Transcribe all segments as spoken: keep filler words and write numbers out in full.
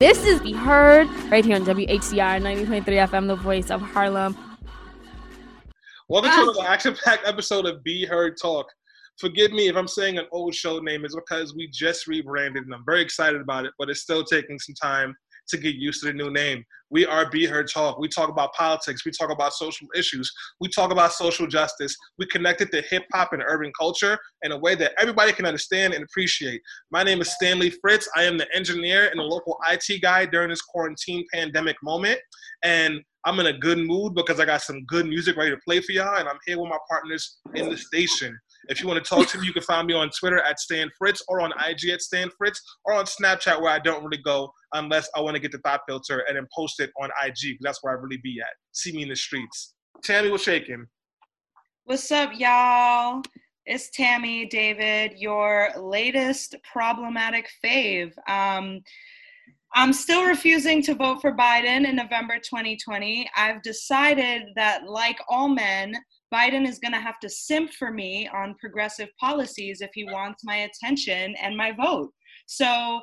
This is Be Heard right here on W H C R ninety point three F M, the voice of Harlem. Welcome ah. to the action-packed episode of Be Heard Talk. Forgive me if I'm saying an old show name. It's because we just rebranded, and I'm very excited about it, but it's still taking some time to get used to the new name. We are Be Heard Talk. We talk about politics. We talk about social issues. We talk about social justice. We connected to hip-hop and urban culture in a way that everybody can understand and appreciate. My name is Stanley Fritz. I am the engineer and the local I T guy during this quarantine pandemic moment. And I'm in a good mood because I got some good music ready to play for y'all, and I'm here with my partners in the station. If you want to talk to me, you can find me on Twitter at Stan Fritz, or on I G at Stan Fritz, or on Snapchat, where I don't really go unless I want to get the thought filter and then post it on I G, because that's where I really be at. See me in the streets. Tammy, what's shaking? What's up, y'all? It's Tammy David, your latest problematic fave. Um, I'm still refusing to vote for Biden in November twenty twenty. I've decided that, like all men, Biden is going to have to simp for me on progressive policies if he wants my attention and my vote. So,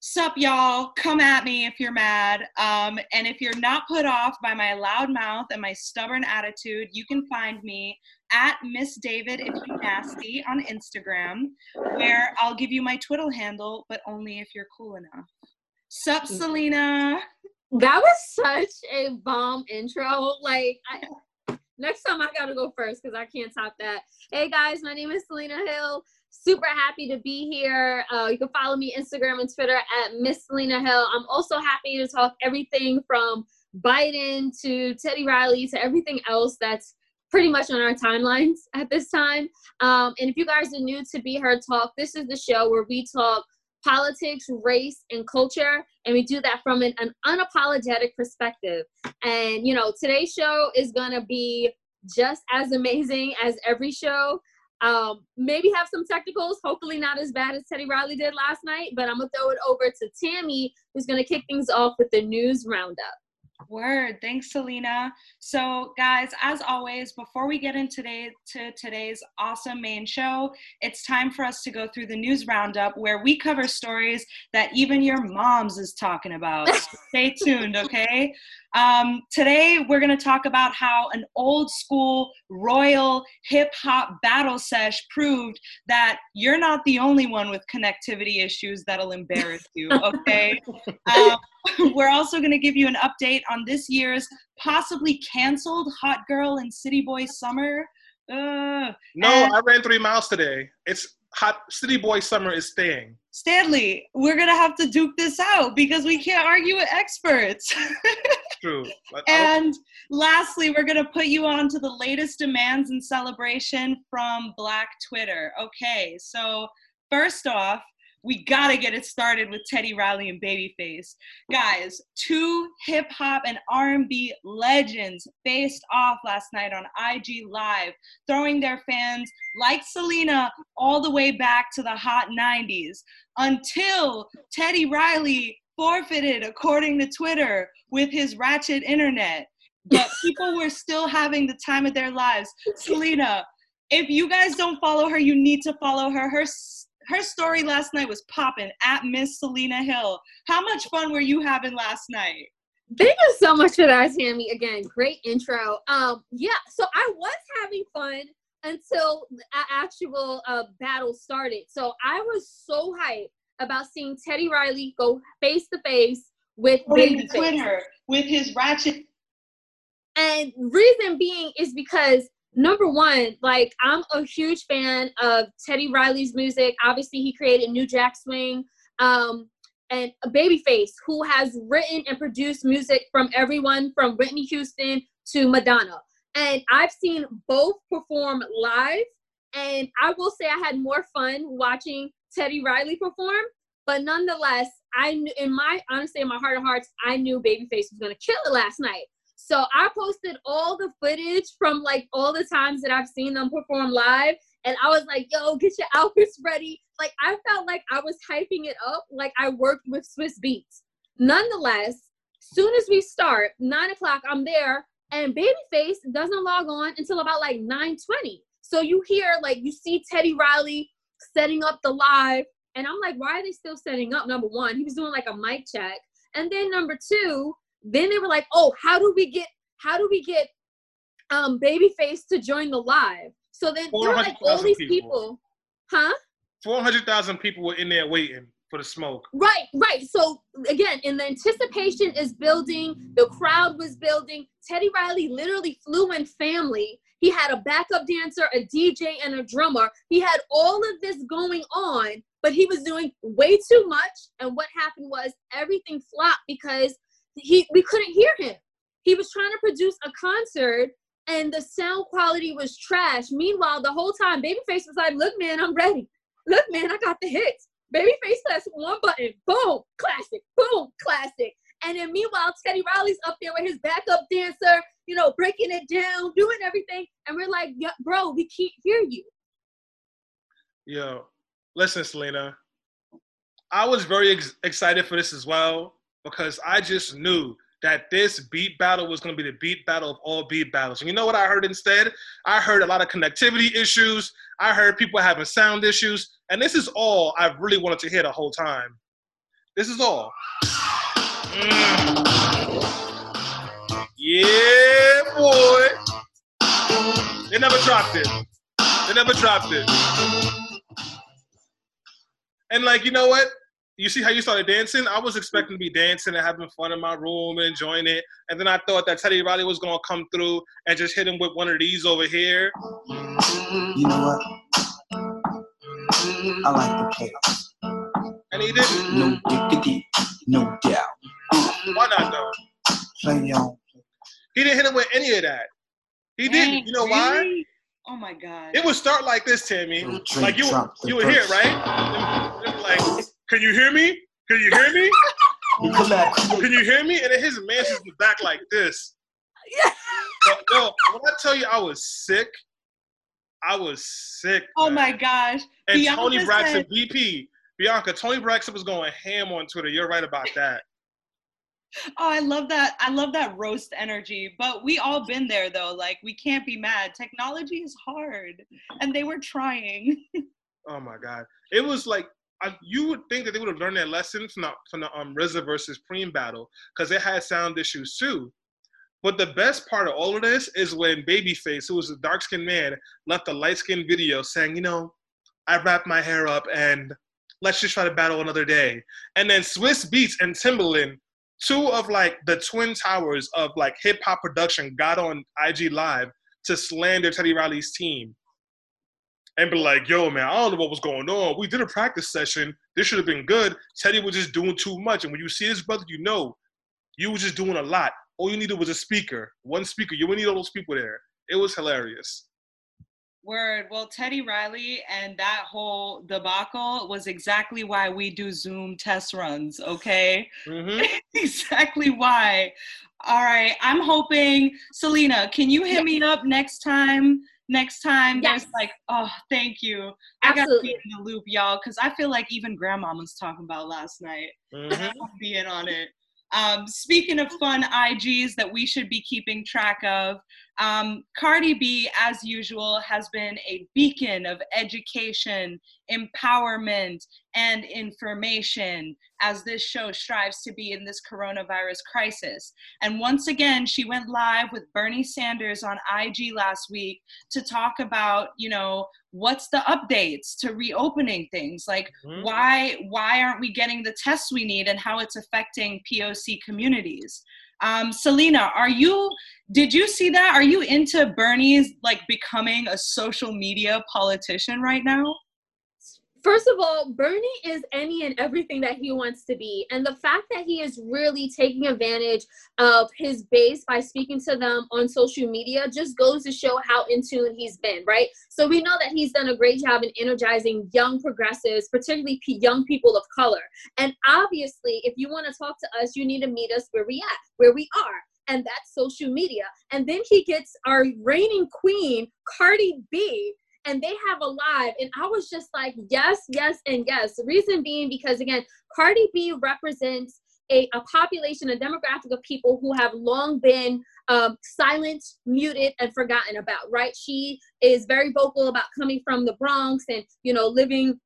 sup, y'all. Come at me if you're mad. Um, and if you're not put off by my loud mouth and my stubborn attitude, you can find me at Miss David If You Nasty on Instagram, where I'll give you my twiddle handle, but only if you're cool enough. Sup, Selena. That was such a bomb intro. Like, I... Next time I gotta go first because I can't top that. Hey guys, my name is Selena Hill. Super happy to be here. Uh, you can follow me Instagram and Twitter at Miss Selena Hill. I'm also happy to talk everything from Biden to Teddy Riley to everything else that's pretty much on our timelines at this time. Um, and if you guys are new to Be Heard Talk, this is the show where we talk politics, race, and culture, and we do that from an, an unapologetic perspective. And, you know, today's show is going to be just as amazing as every show. Um, maybe have some technicals, hopefully not as bad as Teddy Riley did last night, but I'm going to throw it over to Tammy, who's going to kick things off with the news roundup. Word. Thanks, Selena. So, guys, as always, before we get into today, to today's awesome main show, it's time for us to go through the news roundup, where we cover stories that even your moms is talking about. So stay tuned, okay? Um, today, we're going to talk about how an old school royal hip-hop battle sesh proved that you're not the only one with connectivity issues that'll embarrass you, okay? um, we're also going to give you an update on this year's possibly canceled Hot Girl and City Boy Summer. Uh, no, I ran three miles today. It's Hot City Boy Summer is staying. Stanley, we're going to have to duke this out because we can't argue with experts. True. And lastly, we're going to put you on to the latest demands and celebration from Black Twitter. Okay, so first off, we got to get it started with Teddy Riley and Babyface. Guys, two hip-hop and R and B legends faced off last night on I G Live, throwing their fans, like Selena, all the way back to the hot nineties, until Teddy Riley forfeited, according to Twitter, with his ratchet internet. But people were still having the time of their lives. Selena, if you guys don't follow her, you need to follow her. Her Her story last night was popping at Miss Selena Hill. How much fun were you having last night? Thank you so much for that, Tammy. Again, great intro. Um, yeah, so I was having fun until the actual uh, battle started. So I was so hyped about seeing Teddy Riley go face to face with Babyface. Twitter with his ratchet. And reason being is because, number one, like, I'm a huge fan of Teddy Riley's music. Obviously, he created New Jack Swing. Um, and Babyface, who has written and produced music from everyone from Whitney Houston to Madonna. And I've seen both perform live. And I will say I had more fun watching Teddy Riley perform. But nonetheless, I knew, in my, honestly, in my heart of hearts, I knew Babyface was going to kill it last night. So I posted all the footage from, like, all the times that I've seen them perform live. And I was like, yo, get your outfits ready. Like, I felt like I was hyping it up. Like, I worked with Swiss Beats. Nonetheless, soon as we start, nine o'clock, I'm there. And Babyface doesn't log on until about, like, nine twenty. So you hear, like, you see Teddy Riley setting up the live. And I'm like, why are they still setting up, number one? He was doing, like, a mic check. And then number two, then they were like, oh, how do we get, how do we get um, Babyface to join the live? So then there were like all these people, people huh? four hundred thousand people were in there waiting for the smoke. Right, right. So again, in the anticipation is building, the crowd was building. Teddy Riley literally flew in family. He had a backup dancer, a D J, and a drummer. He had all of this going on, but he was doing way too much. And what happened was everything flopped because he we couldn't hear him. He was trying to produce a concert and the sound quality was trash. Meanwhile, the whole time, Babyface was like, look, man, I'm ready. Look, man, I got the hits. Babyface press one button, boom, classic, boom, classic. And then meanwhile, Teddy Riley's up there with his backup dancer, you know, breaking it down, doing everything. And we're like, yeah, bro, we can't hear you. Yo, listen, Selena. I was very ex- excited for this as well because I just knew that this beat battle was going to be the beat battle of all beat battles. And you know what I heard instead? I heard a lot of connectivity issues. I heard people having sound issues. And this is all I really wanted to hear the whole time. This is all. Mm. Yeah, boy. They never dropped it. They never dropped it. And like, you know what? You see how you started dancing? I was expecting to be dancing and having fun in my room and enjoying it. And then I thought that Teddy Riley was going to come through and just hit him with one of these over here. You know what? I like the chaos. And he didn't. No diggity, no doubt. Why not, though? Play on. He didn't hit him with any of that. He didn't. Dang, you know really? Why? Oh, my God. It would start like this, Tammy. Like, you, you would hear it, right? It would be like... Can you hear me? Can you hear me? Can you hear me? And then his man is back like this. Yeah. But, yo, when I tell you I was sick, I was sick. Oh, man. My gosh. And Bianca Tony Braxton, said, B P, Bianca, Tony Braxton was going ham on Twitter. You're right about that. Oh, I love that. I love that roast energy. But we all been there, though. Like, we can't be mad. Technology is hard. And they were trying. Oh, my God. It was like... I, you would think that they would have learned their lesson from the, from the um, R Z A versus Supreme battle because it had sound issues too. But the best part of all of this is when Babyface, who was a dark-skinned man, left a light-skinned video saying, you know, I wrapped my hair up and let's just try to battle another day. And then Swiss Beats and Timbaland, two of like the twin towers of like hip-hop production, got on I G Live to slander Teddy Riley's team. And be like, yo, man, I don't know what was going on. We did a practice session. This should have been good. Teddy was just doing too much. And when you see his brother, you know, you were just doing a lot. All you needed was a speaker, one speaker. You wouldn't need all those people there. It was hilarious. Word. Well, Teddy Riley and that whole debacle was exactly why we do Zoom test runs, okay? Mm-hmm. Exactly why. All right. I'm hoping, Selena, can you hit me up next time? Next time, yes. There's like, oh, thank you. Absolutely. I got to be in the loop, y'all, because I feel like even Grandma was talking about last night. Mm-hmm. Being on it. Um, speaking of fun I Gs that we should be keeping track of, um, Cardi B, as usual, has been a beacon of education, empowerment, and information as this show strives to be in this coronavirus crisis. And once again, she went live with Bernie Sanders on I G last week to talk about, you know, what's the updates to reopening things? Like, mm-hmm. why, why aren't we getting the tests we need and how it's affecting P O C communities? Um, Selena, are you, did you see that? Are you into Bernie's like becoming a social media politician right now? First of all, Bernie is any and everything that he wants to be. And the fact that he is really taking advantage of his base by speaking to them on social media just goes to show how in tune he's been, right? So we know that he's done a great job in energizing young progressives, particularly p- young people of color. And obviously, if you want to talk to us, you need to meet us where we at, where we are. And that's social media. And then he gets our reigning queen, Cardi B, and they have a live, and I was just like, yes, yes, and yes. The reason being because, again, Cardi B represents a, a population, a demographic of people who have long been um, silenced, muted, and forgotten about, right? She is very vocal about coming from the Bronx and, you know, living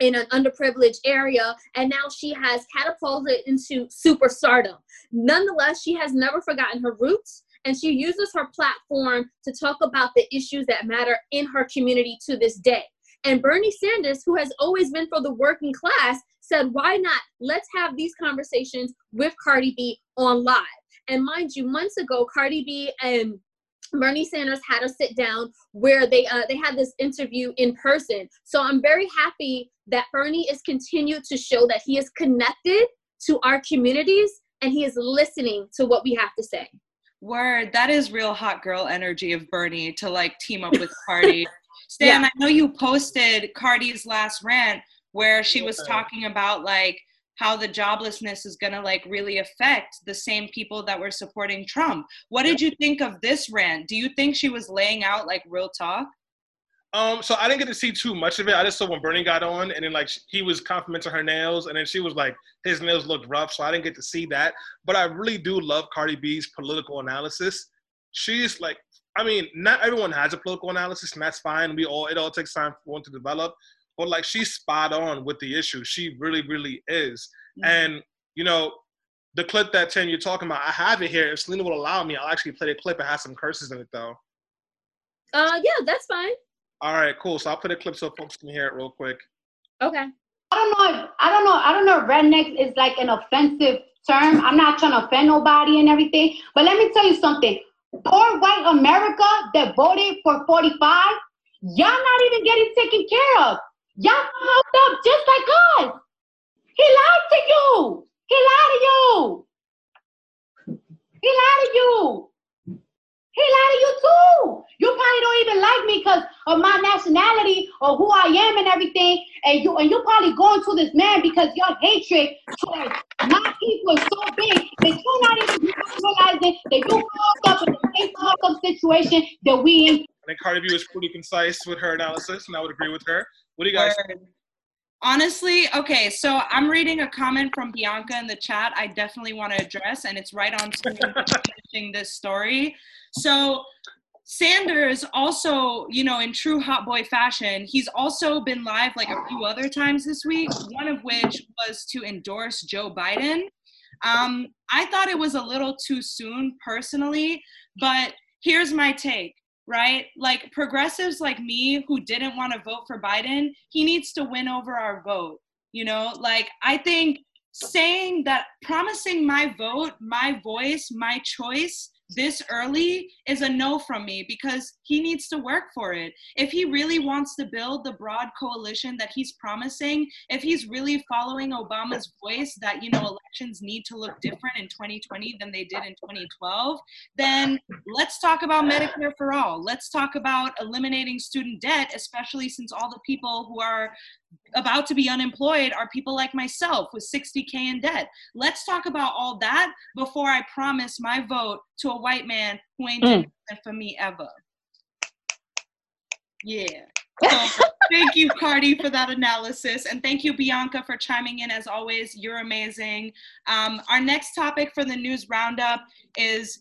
in an underprivileged area, and now she has catapulted into superstardom. Nonetheless, she has never forgotten her roots, and she uses her platform to talk about the issues that matter in her community to this day. And Bernie Sanders, who has always been for the working class, said, why not? Let's have these conversations with Cardi B on live. And mind you, months ago, Cardi B and Bernie Sanders had a sit down where they uh, they had this interview in person. So I'm very happy that Bernie is continued to show that he is connected to our communities and he is listening to what we have to say. Word, that is real hot girl energy of Bernie to like team up with Cardi. Stan, yeah. I know you posted Cardi's last rant where she was talking about like how the joblessness is going to like really affect the same people that were supporting Trump. What did you think of this rant? Do you think she was laying out like real talk? Um, so I didn't get to see too much of it. I just saw when Bernie got on and then like he was complimenting her nails and then she was like, his nails looked rough. So I didn't get to see that, but I really do love Cardi B's political analysis. She's like, I mean, not everyone has a political analysis and that's fine. We all, it all takes time for one to develop. But, like, she's spot on with the issue. She really, really is. Mm-hmm. And, you know, the clip that, Tim, you're talking about, I have it here. If Selena will allow me, I'll actually play the clip. It has some curses in it, though. Uh, yeah, that's fine. All right, cool. So I'll put a clip so folks can hear it real quick. Okay. I don't know. If, I don't know. I don't know if redneck is, like, an offensive term. I'm not trying to offend nobody and everything. But let me tell you something. Poor white America that voted for forty-five, y'all not even getting taken care of. Y'all fucked up just like us. He lied to you. He lied to you. He lied to you. He lied to you too. You probably don't even like me because of my nationality or who I am and everything. And you and you probably going to this man because your hatred towards my people is so big that you're not even realizing that you fucked up in the same fucked up situation that we in. I think Cardi B was pretty concise with her analysis, and I would agree with her. What do you guys think? Honestly, okay, so I'm reading a comment from Bianca in the chat I definitely want to address, and it's right on screen finishing this story. So Sanders also, you know, in true hot boy fashion, he's also been live like a few other times this week, one of which was to endorse Joe Biden. Um, I thought it was a little too soon personally, but here's my take. Right? Like progressives like me who didn't want to vote for Biden, he needs to win over our vote. You know, like I think saying that, promising my vote, my voice, my choice this early is a no from me because he needs to work for it. If he really wants to build the broad coalition that he's promising, if he's really following Obama's voice that, you know, elections need to look different in twenty twenty than they did in twenty twelve, then let's talk about Medicare for all. Let's talk about eliminating student debt, especially since all the people who are about to be unemployed are people like myself with sixty K in debt. Let's talk about all that before I promise my vote to a white man who ain't mm. done for me ever. Yeah. So thank you, Cardi, for that analysis. And thank you, Bianca, for chiming in. As always, you're amazing. Um, our next topic for the news roundup is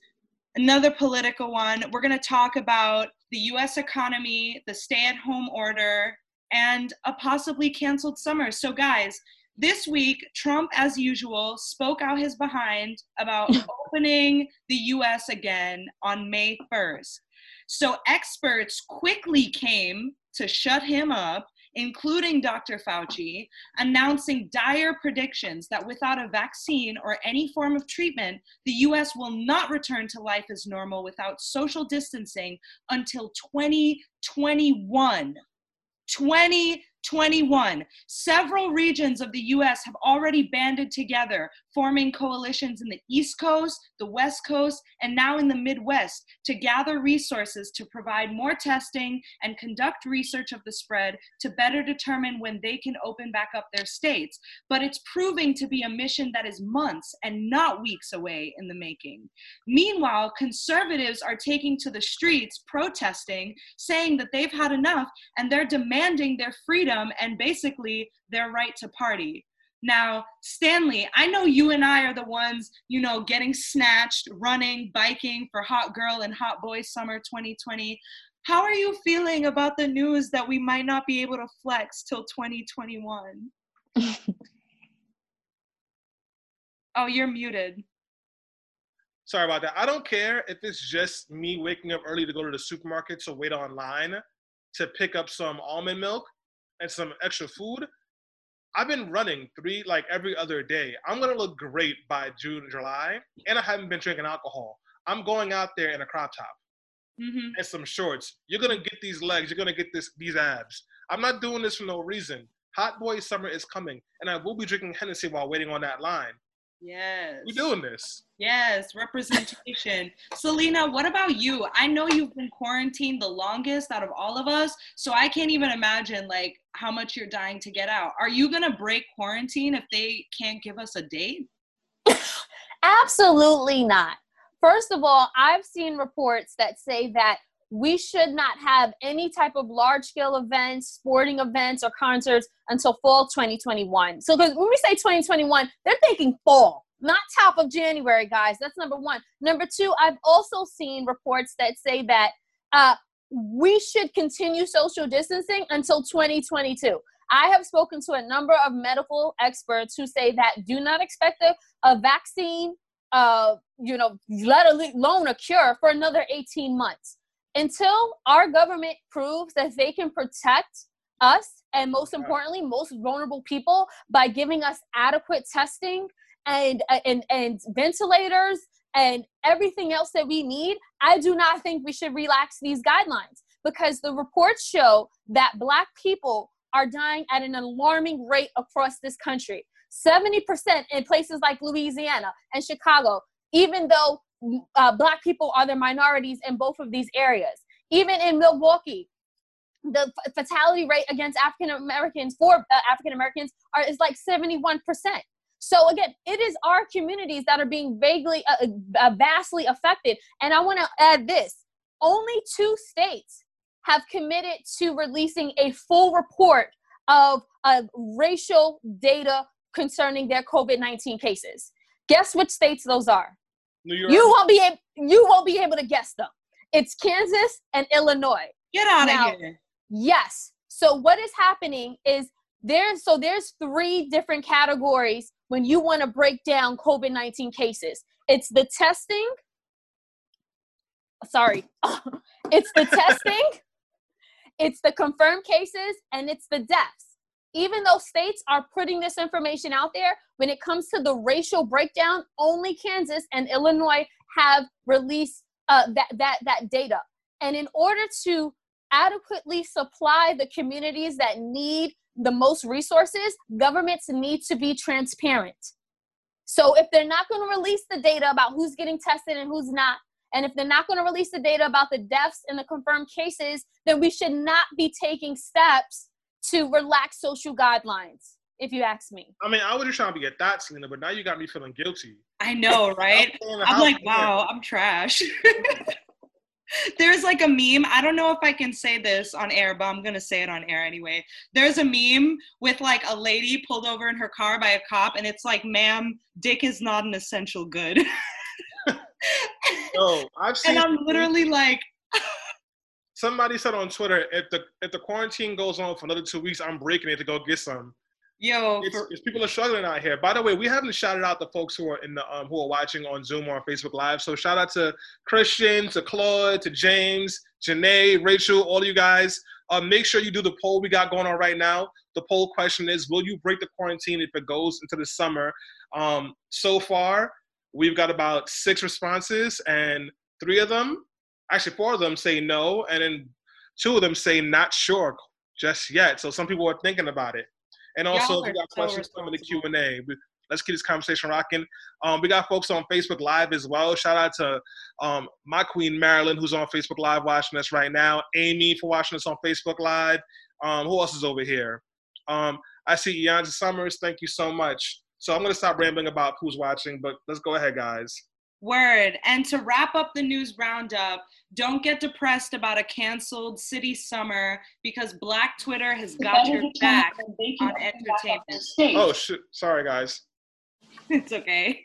another political one. We're going to talk about the U S economy, the stay-at-home order, and a possibly canceled summer. So guys, this week, Trump, as usual, spoke out his behind about opening the U S again on May first. So experts quickly came to shut him up, including Doctor Fauci, announcing dire predictions that without a vaccine or any form of treatment, the U S will not return to life as normal without social distancing until twenty twenty-one. twenty twenty-one. Several regions of the U S have already banded together, forming coalitions in the East Coast, the West Coast, and now in the Midwest to gather resources to provide more testing and conduct research of the spread to better determine when they can open back up their states. But it's proving to be a mission that is months and not weeks away in the making. Meanwhile, conservatives are taking to the streets protesting, saying that they've had enough and they're demanding their freedom and basically their right to party. Now, Stanley, I know you and I are the ones, you know, getting snatched, running, biking for hot girl and hot boy summer twenty twenty. How are you feeling about the news that we might not be able to flex till twenty twenty-one? Oh, you're muted. Sorry about that. I don't care if it's just me waking up early to go to the supermarket to wait online to pick up some almond milk and some extra food. I've been running three, like every other day. I'm gonna look great by June, July, and I haven't been drinking alcohol. I'm going out there in a crop top mm-hmm. and some shorts. You're gonna get these legs, you're gonna get this, these abs. I'm not doing this for no reason. Hot boy summer is coming, and I will be drinking Hennessy while waiting on that line. Yes. We're doing this. Yes, representation. Selena, what about you? I know you've been quarantined the longest out of all of us, so I can't even imagine like how much you're dying to get out. Are you gonna break quarantine if they can't give us a date? Absolutely not. First of all, I've seen reports that say that we should not have any type of large-scale events, sporting events, or concerts until fall twenty twenty-one. So because when we say twenty twenty-one, they're thinking fall, not top of January, guys. That's number one. Number two, I've also seen reports that say that uh, we should continue social distancing until twenty twenty-two. I have spoken to a number of medical experts who say that do not expect a, a vaccine, uh, you know, let alone a cure for another eighteen months. Until our government proves that they can protect us and, most importantly, most vulnerable people by giving us adequate testing and and, and ventilators and everything else that we need, I do not think we should relax these guidelines, because the reports show that Black people are dying at an alarming rate across this country. seventy percent in places like Louisiana and Chicago, even though Uh, Black people are the minorities in both of these areas. Even in Milwaukee, the f- fatality rate against African Americans for uh, African Americans are is like seventy-one percent. So again, it is our communities that are being vaguely, uh, uh, vastly affected. And I want to add this: only two states have committed to releasing a full report of uh, racial data concerning their COVID nineteen cases. Guess which states those are? New York. You won't be able, you won't be able to guess them. It's Kansas and Illinois. Get out now, of here. Yes. So what is happening is there's so there's three different categories when you want to break down COVID nineteen cases. It's the testing. Sorry. It's the testing. It's the confirmed cases, and it's the deaths. Even though states are putting this information out there, when it comes to the racial breakdown, only Kansas and Illinois have released uh, that, that, that data. And in order to adequately supply the communities that need the most resources, governments need to be transparent. So if they're not going to release the data about who's getting tested and who's not, and if they're not going to release the data about the deaths and the confirmed cases, then we should not be taking steps to relax social guidelines, if you ask me. I mean, I was just trying to be a thought, Selena, but now you got me feeling guilty. I know, right? I'm like, wow, I'm trash. There's like a meme. I don't know if I can say this on air, but I'm going to say it on air anyway. There's a meme with like a lady pulled over in her car by a cop, and it's like, ma'am, dick is not an essential good. No, I've seen. And I'm literally like... Somebody said on Twitter, if the if the quarantine goes on for another two weeks, I'm breaking it to go get some. Yo, it's, for- it's people are struggling out here. By the way, we haven't shouted out the folks who are in the um, who are watching on Zoom or on Facebook Live. So shout out to Christian, to Claude, to James, Janae, Rachel, all of you guys. Uh, make sure you do the poll we got going on right now. The poll question is: will you break the quarantine if it goes into the summer? Um, so far, we've got about six responses, and three of them. Actually, four of them say no, and then two of them say not sure just yet. So some people are thinking about it. And also, if you got questions, come in the Q and A. Let's keep this conversation rocking. Um, we got folks on Facebook Live as well. Shout out to um, my queen, Marilyn, who's on Facebook Live watching us right now. Amy for watching us on Facebook Live. Um, who else is over here? Um, I see Ianza Summers. Thank you so much. So I'm going to stop rambling about who's watching, but let's go ahead, guys. Word. And to wrap up the news roundup, don't get depressed about a canceled city summer, because Black Twitter has got your back on entertainment. Oh, shit. Sorry, guys. It's okay.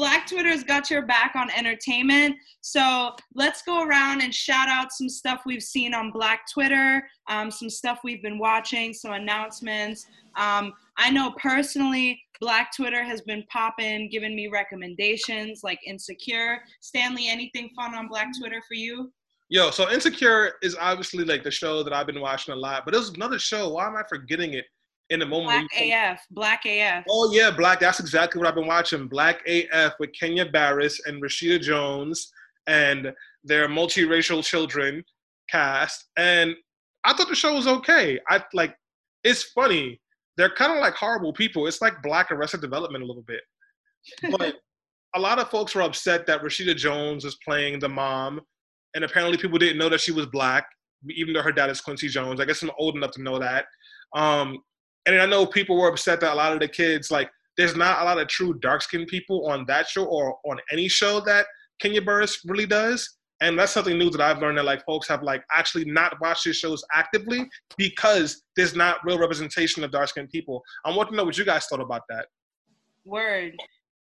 Black Twitter's got your back on entertainment. So let's go around and shout out some stuff we've seen on Black Twitter, um, some stuff we've been watching, some announcements. Um, I know personally, Black Twitter has been popping, giving me recommendations like Insecure. Stanley, anything fun on Black Twitter for you? Yo, so Insecure is obviously like the show that I've been watching a lot, but it was another show. Why am I forgetting it? In the moment, Black A F, Black A F. Oh yeah, Black. That's exactly what I've been watching. Black A F with Kenya Barris and Rashida Jones and their multiracial children cast. And I thought the show was okay. I like, it's funny. They're kind of like horrible people. It's like Black Arrested Development a little bit. But a lot of folks were upset that Rashida Jones was playing the mom, and apparently people didn't know that she was Black, even though her dad is Quincy Jones. I guess I'm old enough to know that. Um, And I know people were upset that a lot of the kids, like, there's not a lot of true dark-skinned people on that show or on any show that Kenya Barris really does. And that's something new that I've learned, that, like, folks have, like, actually not watched these shows actively because there's not real representation of dark-skinned people. I want to know what you guys thought about that. Word.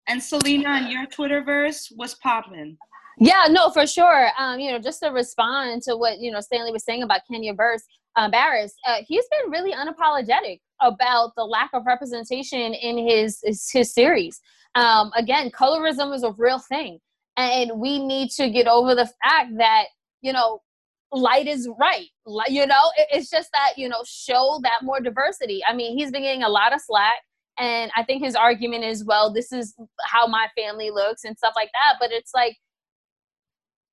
And Selena, on your Twitterverse, what's poppin'? Yeah, no, for sure. Um, you know, just to respond to what, you know, Stanley was saying about Kenya Barris, uh, Barris uh, he's been really unapologetic about the lack of representation in his his, his series. Um, again, colorism is a real thing. And we need to get over the fact that, you know, light is right. Light, you know, it, it's just that, you know, show that more diversity. I mean, he's been getting a lot of slack. And I think his argument is, well, this is how my family looks and stuff like that. But it's like,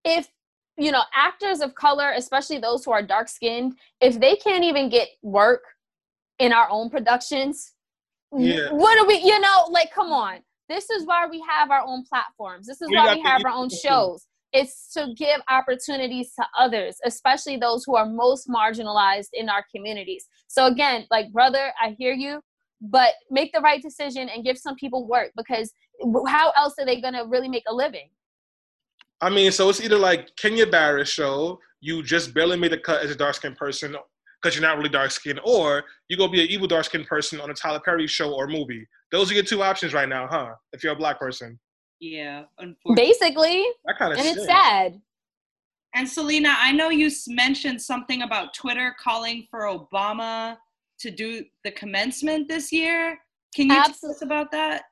if, you know, actors of color, especially those who are dark skinned, if they can't even get work in our own productions, yeah. What are we, you know, like, come on. This is why we have our own platforms. This is we why we have our own shows. It's to give opportunities to others, especially those who are most marginalized in our communities. So again, like, brother, I hear you, but make the right decision and give some people work, because how else are they going to really make a living? I mean, so it's either like Kenya Barris show, you just barely made the cut as a dark-skinned person because you're not really dark-skinned, or you're going to be an evil dark-skinned person on a Tyler Perry show or movie. Those are your two options right now, huh? If you're a Black person. Yeah, unfortunately. Basically. That kind of shit. And it's sad. And Selena, I know you mentioned something about Twitter calling for Obama to do the commencement this year. Can you Absol- tell us about that?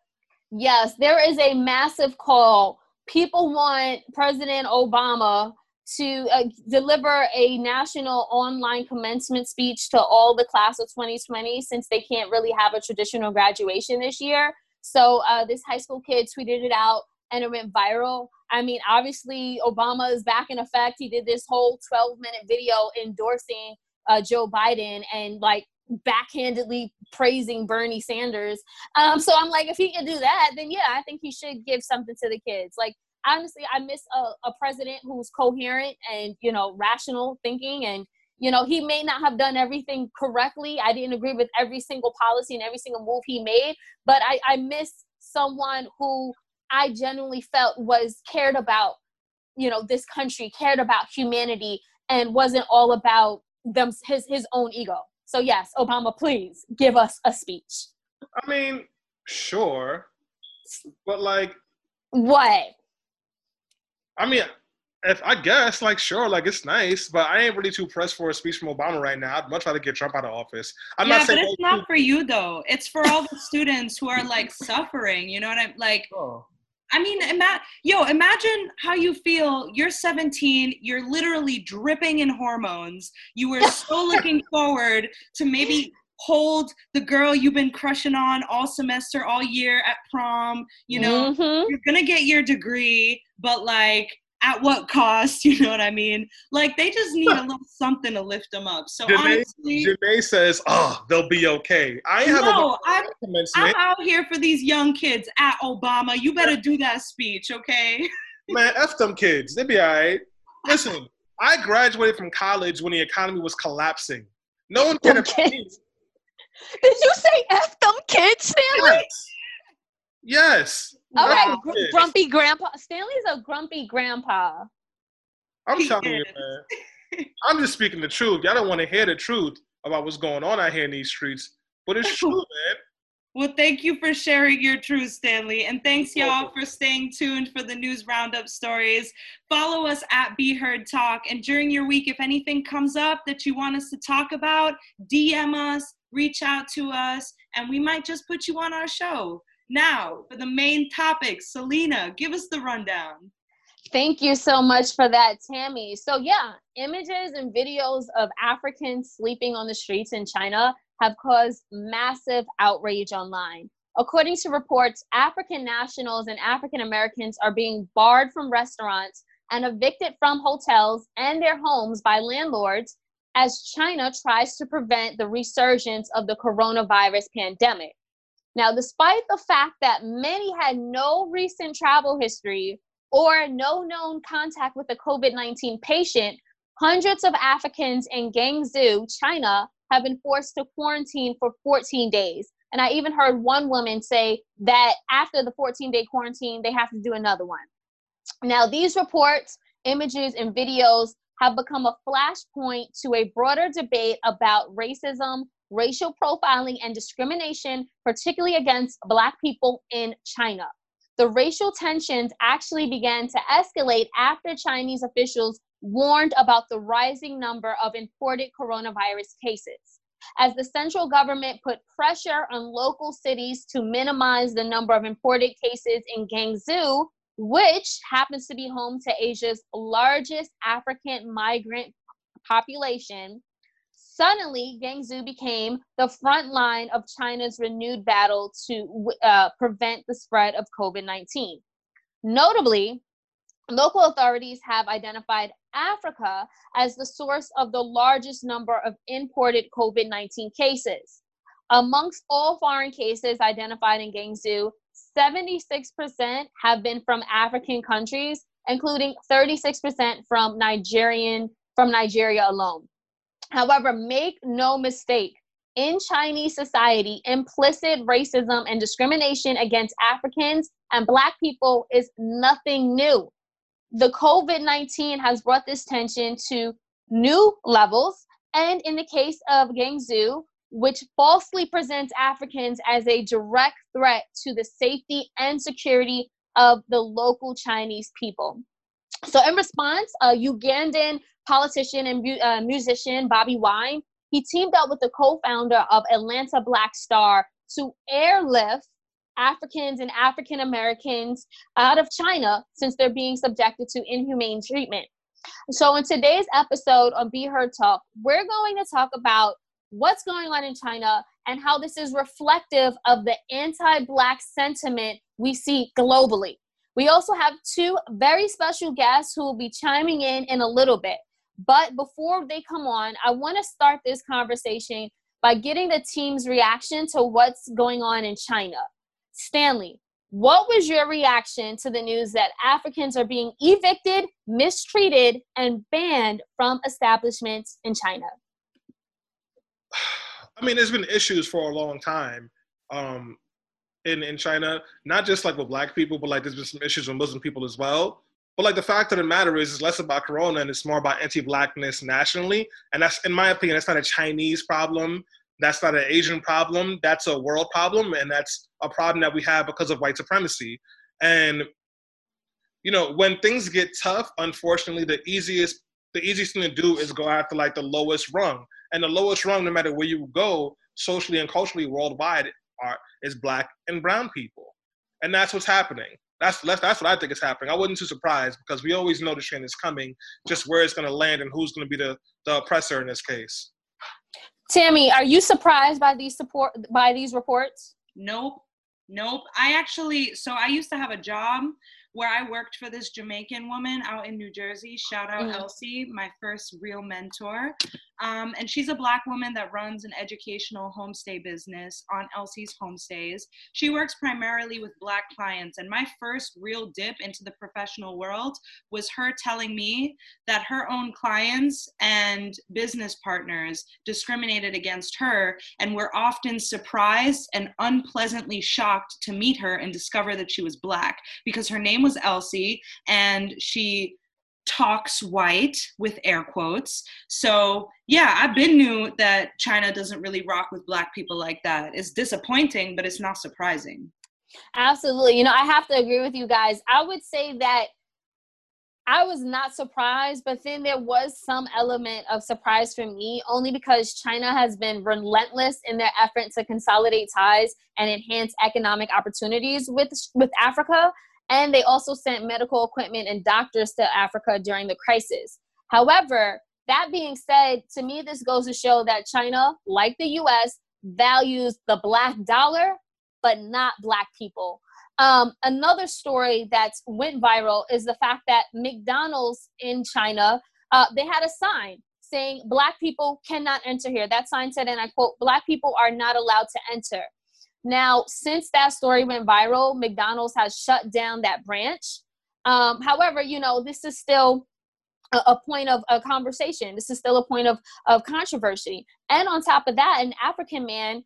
Yes, there is a massive call. People want President Obama to uh, deliver a national online commencement speech to all the class of twenty twenty, since they can't really have a traditional graduation this year. So uh, this high school kid tweeted it out and it went viral. I mean, obviously Obama is back in effect. He did this whole twelve minute video endorsing uh, Joe Biden and, like, backhandedly praising Bernie Sanders. Um, so I'm like, if he can do that, then yeah, I think he should give something to the kids. Like, honestly, I miss a, a president who's coherent and, you know, rational thinking. And, you know, he may not have done everything correctly. I didn't agree with every single policy and every single move he made, but I, I miss someone who I genuinely felt was cared about, you know, this country, cared about humanity, and wasn't all about them, his, his own ego. So yes, Obama, please give us a speech. I mean, sure, but like, what? I mean, if I guess, like, sure, like, it's nice, but I ain't really too pressed for a speech from Obama right now. I'd much rather get Trump out of office. I'm yeah, not saying but it's not for you though. It's for all the students who are, like, suffering. You know what I'm like? Oh. I mean, ima- yo, imagine how you feel. You're seventeen, you're literally dripping in hormones. You were so looking forward to maybe hold the girl you've been crushing on all semester, all year at prom, you know, mm-hmm. You're gonna get your degree, but, like, at what cost, you know what I mean? Like, they just need a little something to lift them up. So Janae, honestly, Janae says, "Oh, they'll be okay." I have no. A I'm, I'm out here for these young kids. At Obama, you better do that speech, okay? Man, f them kids. They be all right. Listen, I graduated from college when the economy was collapsing. No one cared about me. Did you say f them kids, Stanley? Yes. yes. All right, gr- grumpy grandpa. Stanley's a grumpy grandpa. I'm he telling is. you, man. I'm just speaking the truth. Y'all don't want to hear the truth about what's going on out here in these streets, but it's true, man. Well, thank you for sharing your truth, Stanley. And thanks, y'all, for staying tuned for the news roundup stories. Follow us at Be Heard Talk. And during your week, if anything comes up that you want us to talk about, D M us, reach out to us, and we might just put you on our show. Now, for the main topics, Selena, give us the rundown. Thank you so much for that, Tammy. So yeah, images and videos of Africans sleeping on the streets in China have caused massive outrage online. According to reports, African nationals and African Americans are being barred from restaurants and evicted from hotels and their homes by landlords as China tries to prevent the resurgence of the coronavirus pandemic. Now, despite the fact that many had no recent travel history or no known contact with a COVID nineteen patient, hundreds of Africans in Guangzhou, China, have been forced to quarantine for fourteen days. And I even heard one woman say that after the fourteen-day quarantine, they have to do another one. Now, these reports, images, and videos have become a flashpoint to a broader debate about racism, racial profiling, and discrimination, particularly against Black people in China. The racial tensions actually began to escalate after Chinese officials warned about the rising number of imported coronavirus cases. As the central government put pressure on local cities to minimize the number of imported cases in Guangzhou, which happens to be home to Asia's largest African migrant population, suddenly Guangzhou became the front line of China's renewed battle to uh, prevent the spread of COVID nineteen. Notably, local authorities have identified Africa as the source of the largest number of imported COVID nineteen cases. Amongst all foreign cases identified in Guangzhou, seventy-six percent have been from African countries, including thirty-six percent from Nigerian, from Nigeria alone. However, make no mistake, in Chinese society, implicit racism and discrimination against Africans and Black people is nothing new. The COVID nineteen has brought this tension to new levels, and in the case of Guangzhou, which falsely presents Africans as a direct threat to the safety and security of the local Chinese people. So in response, a Ugandan politician and mu- uh, musician, Bobi Wine, he teamed up with the co-founder of Atlanta Black Star to airlift Africans and African Americans out of China since they're being subjected to inhumane treatment. So in today's episode on Be Heard Talk, we're going to talk about what's going on in China and how this is reflective of the anti-Black sentiment we see globally. We also have two very special guests who will be chiming in in a little bit. But before they come on, I want to start this conversation by getting the team's reaction to what's going on in China. Stanley, what was your reaction to the news that Africans are being evicted, mistreated, and banned from establishments in China? I mean, there's been issues for a long time um, in, in China, not just like with Black people, but like there's been some issues with Muslim people as well. But like the fact of the matter is, it's less about corona and it's more about anti-Blackness nationally. And that's, in my opinion, that's not a Chinese problem. That's not an Asian problem. That's a world problem. And that's a problem that we have because of white supremacy. And, you know, when things get tough, unfortunately, the easiest the easiest thing to do is go after like the lowest rung. And the lowest rung, no matter where you go, socially and culturally worldwide, are is Black and brown people. And that's what's happening. That's, that's that's what I think is happening. I wasn't too surprised because we always know the train is coming, just where it's going to land and who's going to be the, the oppressor in this case. Tammy, are you surprised by these support by these reports? Nope, nope. I actually, so I used to have a job where I worked for this Jamaican woman out in New Jersey. Shout out mm. Elsie, my first real mentor. Um, and she's a Black woman that runs an educational homestay business on Elsie's Homestays. She works primarily with Black clients. And my first real dip into the professional world was her telling me that her own clients and business partners discriminated against her and were often surprised and unpleasantly shocked to meet her and discover that she was Black because her name was Elsie and she talks white with air quotes. So yeah, I've been knew that China doesn't really rock with black people like that. It's disappointing, but it's not surprising. Absolutely. You know, I have to agree with you guys. I would say that I was not surprised, but then there was some element of surprise for me, only because China has been relentless in their effort to consolidate ties and enhance economic opportunities with with Africa. And they also sent medical equipment and doctors to Africa during the crisis. However, that being said, to me, this goes to show that China, like the U S, values the black dollar, but not black people. Um, another story that went viral is the fact that McDonald's in China, uh, they had a sign saying black people cannot enter here. That sign said, and I quote, black people are not allowed to enter. Now, since that story went viral, McDonald's has shut down that branch. Um, however, you know, this is still a, a point of a conversation. This is still a point of, of controversy. And on top of that, an African man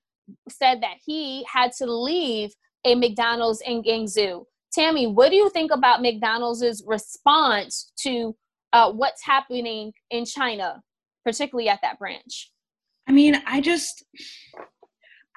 said that he had to leave a McDonald's in Guangzhou. Tammy, what do you think about McDonald's response to uh, what's happening in China, particularly at that branch? I mean, I just...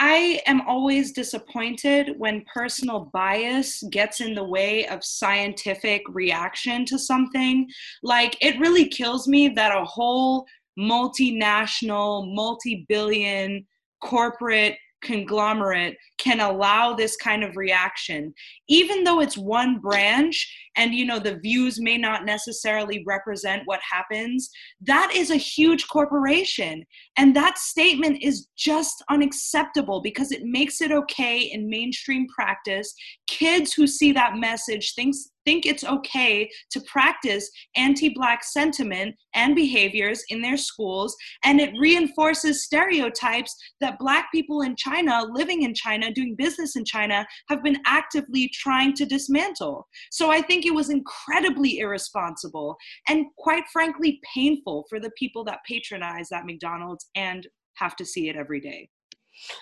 I am always disappointed when personal bias gets in the way of scientific reaction to something. Like, it really kills me that a whole multinational, multi-billion corporate conglomerate can allow this kind of reaction, even though it's one branch and, you know, the views may not necessarily represent what happens. That is a huge corporation. And that statement is just unacceptable because it makes it okay in mainstream practice. Kids who see that message thinks think it's okay to practice anti-black sentiment and behaviors in their schools, and it reinforces stereotypes that black people in China, living in China, doing business in China, have been actively trying to dismantle. So I think it was incredibly irresponsible and, quite frankly, painful for the people that patronize that McDonald's and have to see it every day.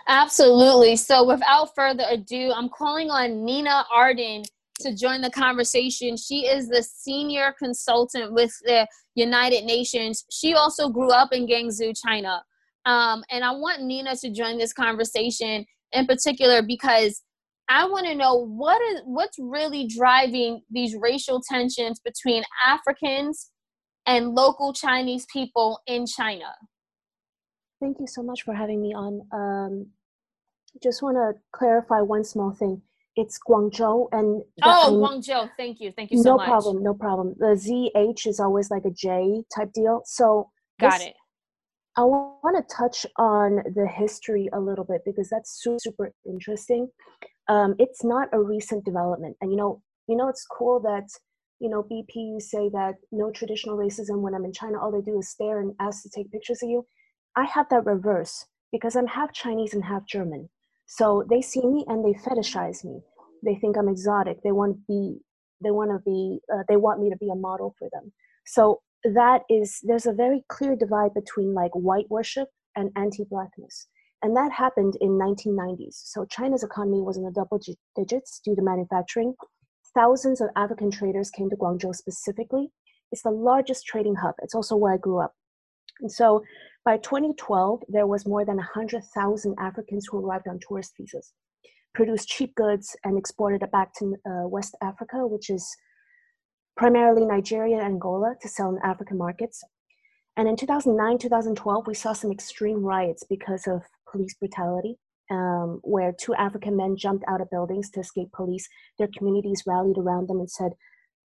Absolutely. So without further ado, I'm calling on Nina Arden to join the conversation. She is the senior consultant with the United Nations. She also grew up in Guangzhou, China. Um, and I want Nina to join this conversation in particular because I want to know what is, what's really driving these racial tensions between Africans and local Chinese people in China. Thank you so much for having me on. Um, just want to clarify one small thing. It's Guangzhou and- Oh, um, Guangzhou, thank you, thank you so no much. No problem, no problem. The Z H is always like a J type deal. So- Got this, it. I wanna touch on the history a little bit because that's super, super interesting. Um, it's not a recent development. And you know, you know, it's cool that, you know, B P, you say that no traditional racism. When I'm in China, all they do is stare and ask to take pictures of you. I have that reverse because I'm half Chinese and half German. So they see me and they fetishize me. They think I'm exotic. They want to be, they want to be, uh, they want me to be a model for them. So that is, there's a very clear divide between like white worship and anti-blackness. And that happened in nineteen nineties. So China's economy was in the double g- digits due to manufacturing. Thousands of African traders came to Guangzhou specifically. It's the largest trading hub. It's also where I grew up. And so by twenty twelve, there was more than one hundred thousand Africans who arrived on tourist visas, produced cheap goods, and exported it back to uh, West Africa, which is primarily Nigeria and Angola, to sell in African markets. And in two thousand nine, two thousand twelve, we saw some extreme riots because of police brutality, um, where two African men jumped out of buildings to escape police. Their communities rallied around them and said,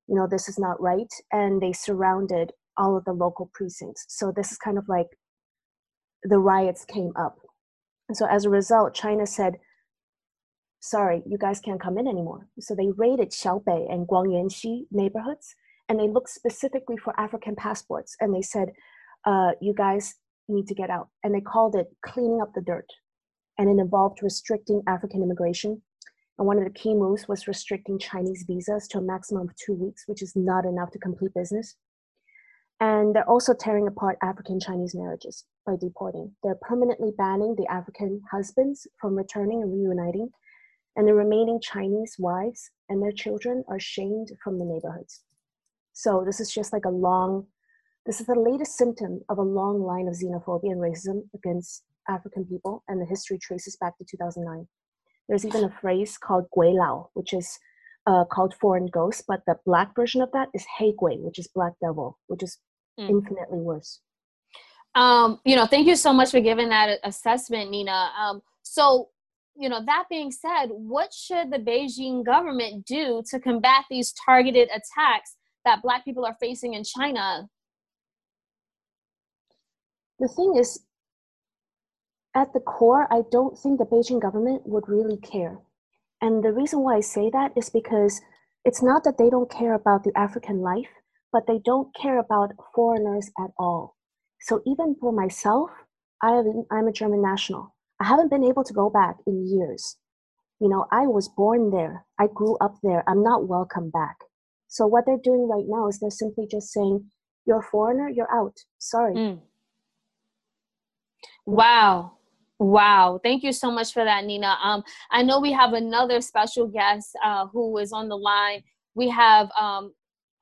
you know, this is not right. And they surrounded all of the local precincts. So this is kind of like the riots came up. And so as a result, China said, sorry, you guys can't come in anymore. So they raided Xiaobei and Guangyuanxi neighborhoods, and they looked specifically for African passports. And they said, uh, you guys need to get out. And they called it cleaning up the dirt. And it involved restricting African immigration. And one of the key moves was restricting Chinese visas to a maximum of two weeks, which is not enough to complete business. And they're also tearing apart African-Chinese marriages by deporting. They're permanently banning the African husbands from returning and reuniting. And the remaining Chinese wives and their children are shamed from the neighborhoods. So this is just like a long, this is the latest symptom of a long line of xenophobia and racism against African people, and the history traces back to two thousand nine. There's even a phrase called Gui Lao, which is uh, called foreign ghost, but the black version of that is Hei Gui, which is black devil, which is mm. infinitely worse. Um, you know, thank you so much for giving that assessment, Nina. Um, so, you know, that being said, what should the Beijing government do to combat these targeted attacks that black people are facing in China? The thing is, at the core, I don't think the Beijing government would really care. And the reason why I say that is because it's not that they don't care about the African life, but they don't care about foreigners at all. So even for myself, I have, I'm a German national. I haven't been able to go back in years. You know, I was born there. I grew up there. I'm not welcome back. So what they're doing right now is they're simply just saying, you're a foreigner, you're out. Sorry. Mm. Wow. Wow. Thank you so much for that, Nina. Um, I know we have another special guest uh, who is on the line. We have, um,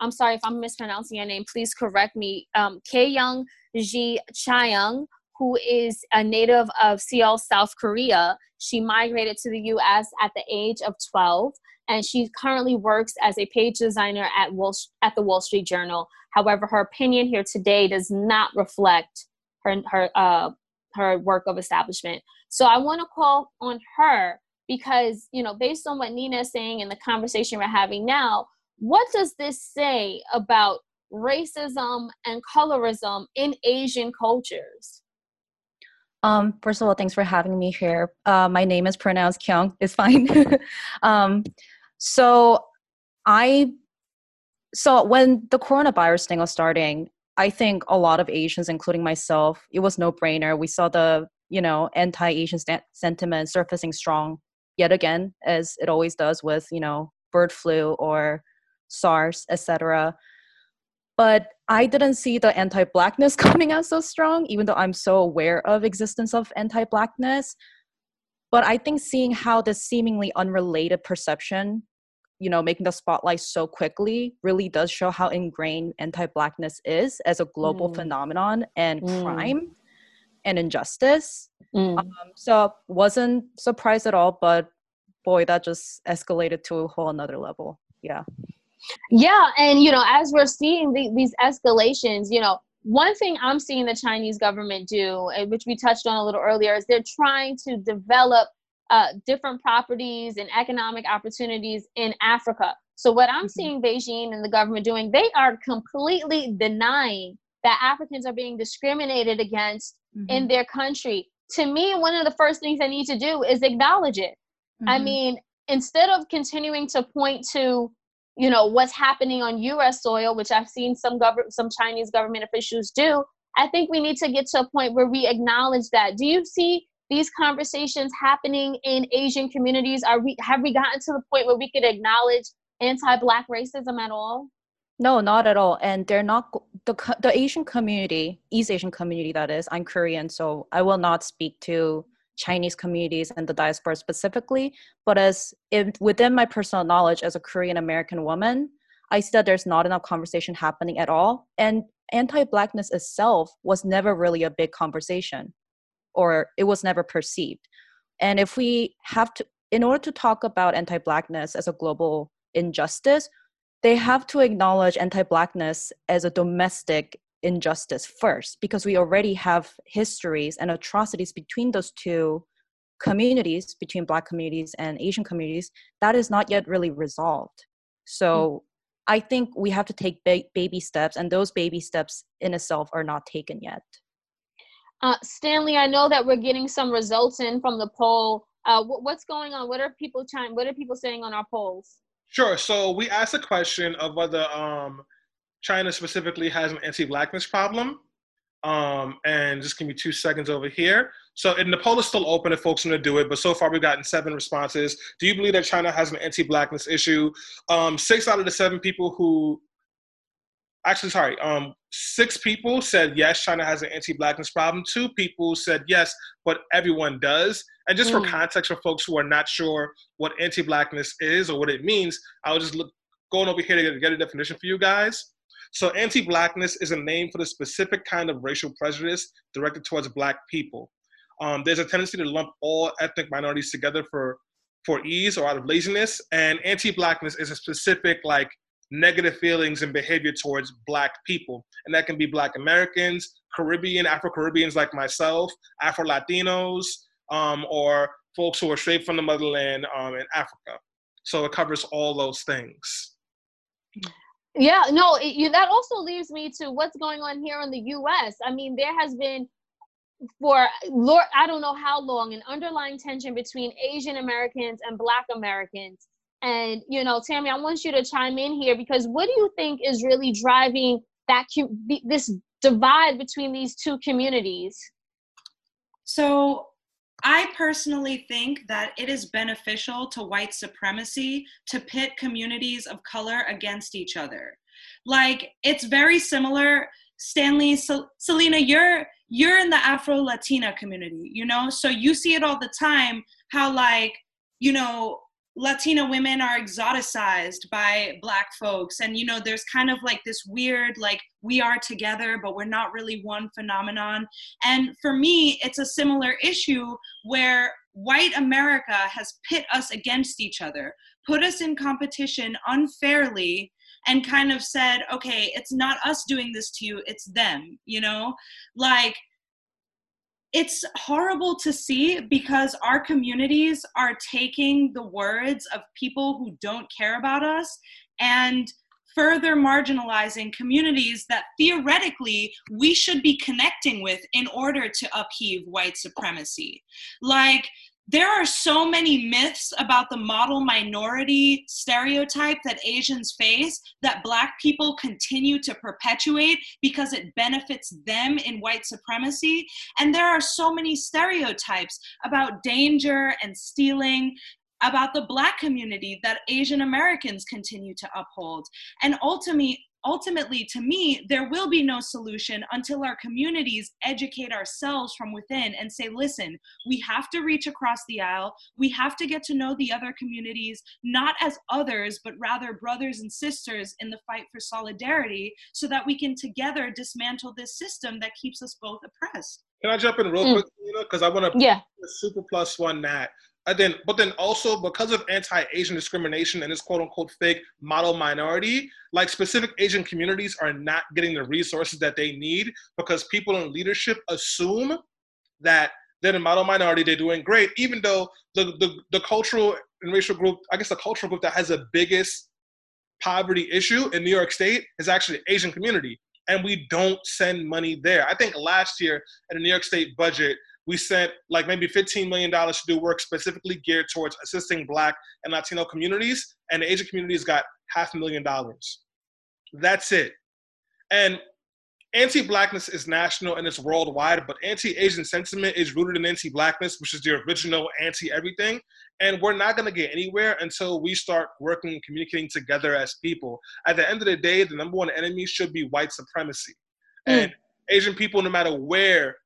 I'm sorry if I'm mispronouncing your name, please correct me, um, Kyoung Ji Cha Young, who is a native of Seoul, South Korea. She migrated to the U S at the age of twelve, and she currently works as a page designer at, Wall, at the Wall Street Journal. However, her opinion here today does not reflect her, her, uh, her work of establishment. So I want to call on her because, you know, based on what Nina is saying and the conversation we're having now, what does this say about racism and colorism in Asian cultures? Um, first of all, thanks for having me here. Uh, my name is pronounced Kyung. It's fine. um, so I, so when the coronavirus thing was starting, I think a lot of Asians, including myself, it was no brainer. We saw the, you know, anti-Asian st- sentiment surfacing strong yet again, as it always does with, you know, bird flu or SARS, et cetera. But I didn't see the anti-blackness coming out so strong, even though I'm so aware of existence of anti-blackness. But I think seeing how this seemingly unrelated perception, you know, making the spotlight so quickly really does show how ingrained anti-blackness is as a global mm. phenomenon and mm. crime and injustice. Mm. Um, so wasn't surprised at all, but boy, that just escalated to a whole another level. Yeah. Yeah. And, you know, as we're seeing the, these escalations, you know, one thing I'm seeing the Chinese government do, which we touched on a little earlier, is they're trying to develop uh, different properties and economic opportunities in Africa. So what I'm mm-hmm. seeing Beijing and the government doing, they are completely denying that Africans are being discriminated against mm-hmm. in their country. To me, one of the first things I need to do is acknowledge it. Mm-hmm. I mean, instead of continuing to point to, you know, what's happening on U S soil, which I've seen some gov- some Chinese government officials do, I think we need to get to a point where we acknowledge that. Do you see these conversations happening in Asian communities? Are we have we gotten to the point where we could acknowledge anti-Black racism at all? No, not at all. And they're not, the the Asian community, East Asian community that is, I'm Korean, so I will not speak to Chinese communities and the diaspora specifically, but as in, within my personal knowledge as a Korean American woman, I see that there's not enough conversation happening at all. And anti-Blackness itself was never really a big conversation, or it was never perceived. And if we have to, in order to talk about anti-Blackness as a global injustice, they have to acknowledge anti-Blackness as a domestic injustice first, because we already have histories and atrocities between those two communities, between Black communities and Asian communities, that is not yet really resolved. So mm-hmm. I think we have to take ba- baby steps, and those baby steps in itself are not taken yet. Uh, Stanley, I know that we're getting some results in from the poll. Uh, wh- what's going on? What are people trying, what are people saying on our polls? Sure. So we asked a question of whether um, China specifically has an anti-Blackness problem. Um, and just give me two seconds over here. So, and the poll is still open if folks want to do it, but so far we've gotten seven responses. Do you believe that China has an anti-Blackness issue? Um, six out of the seven people who, actually, sorry, um, six people said, yes, China has an anti-Blackness problem. Two people said, yes, but everyone does. And just mm. for context for folks who are not sure what anti-Blackness is or what it means, I was just look, going over here to get, get a definition for you guys. So anti-blackness is a name for the specific kind of racial prejudice directed towards black people. Um, there's a tendency to lump all ethnic minorities together for, for ease or out of laziness. And anti-blackness is a specific, like, negative feelings and behavior towards black people. And that can be black Americans, Caribbean, Afro-Caribbeans like myself, Afro-Latinos, um, or folks who are straight from the motherland um, in Africa. So it covers all those things. Yeah, no, it, you, that also leaves me to what's going on here in the U S. I mean, there has been for, Lord, I don't know how long, an underlying tension between Asian Americans and Black Americans. And, you know, Tammy, I want you to chime in here, because what do you think is really driving that this divide between these two communities? So I personally think that it is beneficial to white supremacy to pit communities of color against each other. Like, it's very similar. Stanley, Sel- Selena, you're you're in the Afro-Latina community, you know? So you see it all the time, how, like, you know, Latina women are exoticized by Black folks. And, you know, there's kind of like this weird, like, we are together, but we're not really one phenomenon. And for me, it's a similar issue where white America has pit us against each other, put us in competition unfairly, and kind of said, okay, it's not us doing this to you, it's them, you know? Like, it's horrible to see, because our communities are taking the words of people who don't care about us and further marginalizing communities that theoretically we should be connecting with in order to upheave white supremacy. Like, there are so many myths about the model minority stereotype that Asians face that Black people continue to perpetuate because it benefits them in white supremacy. And there are so many stereotypes about danger and stealing about the Black community that Asian Americans continue to uphold. And ultimately, Ultimately, to me, there will be no solution until our communities educate ourselves from within and say, listen, we have to reach across the aisle. We have to get to know the other communities, not as others, but rather brothers and sisters in the fight for solidarity, so that we can together dismantle this system that keeps us both oppressed. Can I jump in real mm. quick, Nina? Because I want to yeah. super plus one that. And then, but then also, because of anti-Asian discrimination and this quote-unquote fake model minority, like, specific Asian communities are not getting the resources that they need, because people in leadership assume that they're the model minority, they're doing great, even though the, the, the cultural and racial group, I guess the cultural group that has the biggest poverty issue in New York State is actually the Asian community, and we don't send money there. I think last year in the New York State budget, we sent like maybe fifteen million dollars to do work specifically geared towards assisting Black and Latino communities, and the Asian communities got half a million dollars. That's it. And anti-Blackness is national and it's worldwide, but anti-Asian sentiment is rooted in anti-Blackness, which is the original anti-everything. And we're not gonna get anywhere until we start working and communicating together as people. At the end of the day, the number one enemy should be white supremacy. Mm. And Asian people, no matter where,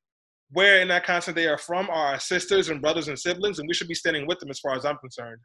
where in that continent they are from, are our sisters and brothers and siblings, and we should be standing with them as far as I'm concerned.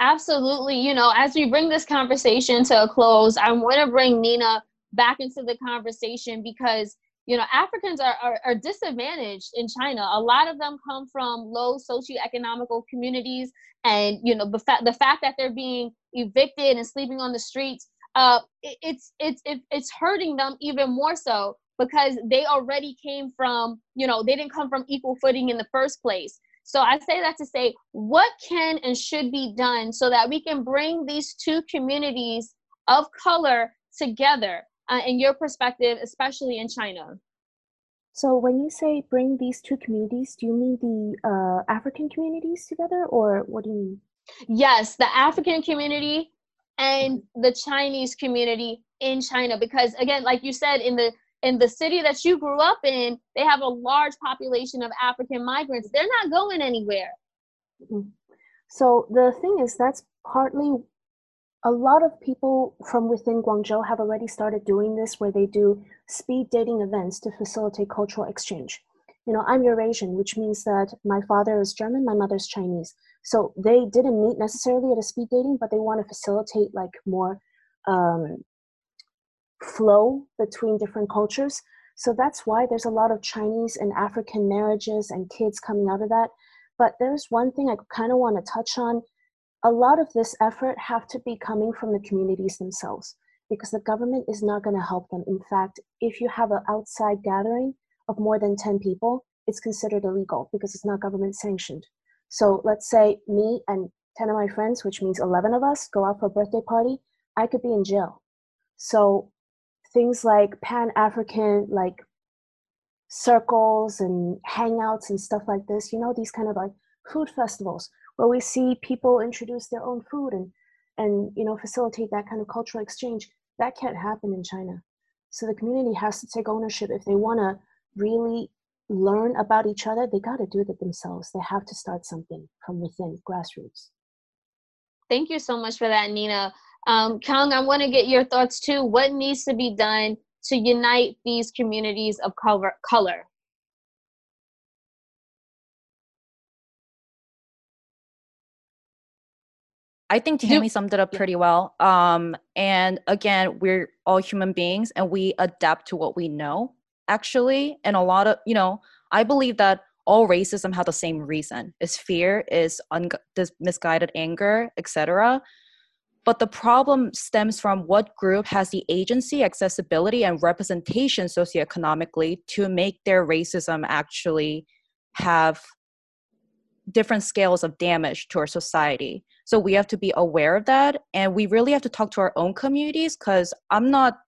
Absolutely. You know, as we bring this conversation to a close, I want to bring Nina back into the conversation, because, you know, Africans are, are, are disadvantaged in China. A lot of them come from low socioeconomical communities, and, you know, the, fa- the fact that they're being evicted and sleeping on the streets, uh, it, it's, it's, it, it's hurting them even more so, because they already came from, you know, they didn't come from equal footing in the first place. So I say that to say, what can and should be done so that we can bring these two communities of color together, uh, in your perspective, especially in China? So when you say bring these two communities, do you mean the uh, African communities together, or what do you mean? Yes, the African community and the Chinese community in China, because again, like you said, in the In the city that you grew up in, they have a large population of African migrants. They're not going anywhere. Mm-hmm. So the thing is, that's partly, a lot of people from within Guangzhou have already started doing this, where they do speed dating events to facilitate cultural exchange. You know, I'm Eurasian, which means that my father is German, my mother's Chinese. So they didn't meet necessarily at a speed dating, but they want to facilitate like more um, flow between different cultures. So that's why there's a lot of Chinese and African marriages and kids coming out of that. But there's one thing I kind of want to touch on. A lot of this effort have to be coming from the communities themselves, because the government is not going to help them. In fact, if you have an outside gathering of more than ten people, it's considered illegal because it's not government sanctioned. So let's say me and ten of my friends, which means eleven of us, go out for a birthday party, I could be in jail. So things like Pan-African, like circles and hangouts and stuff like this, you know, these kind of like food festivals where we see people introduce their own food and, and you know, facilitate that kind of cultural exchange, that can't happen in China. So the community has to take ownership. If they want to really learn about each other, they got to do it themselves. They have to start something from within, grassroots. Thank you so much for that, Nina. Um, Kyoung, I want to get your thoughts too. What needs to be done to unite these communities of color? I think Tammy summed it up pretty well. Um, and again, we're all human beings and we adapt to what we know, actually. And a lot of, you know, I believe that all racism had the same reason. It's fear, is un- this misguided anger, et cetera. But the problem stems from what group has the agency, accessibility, and representation socioeconomically to make their racism actually have different scales of damage to our society. So we have to be aware of that. And we really have to talk to our own communities, because I'm not,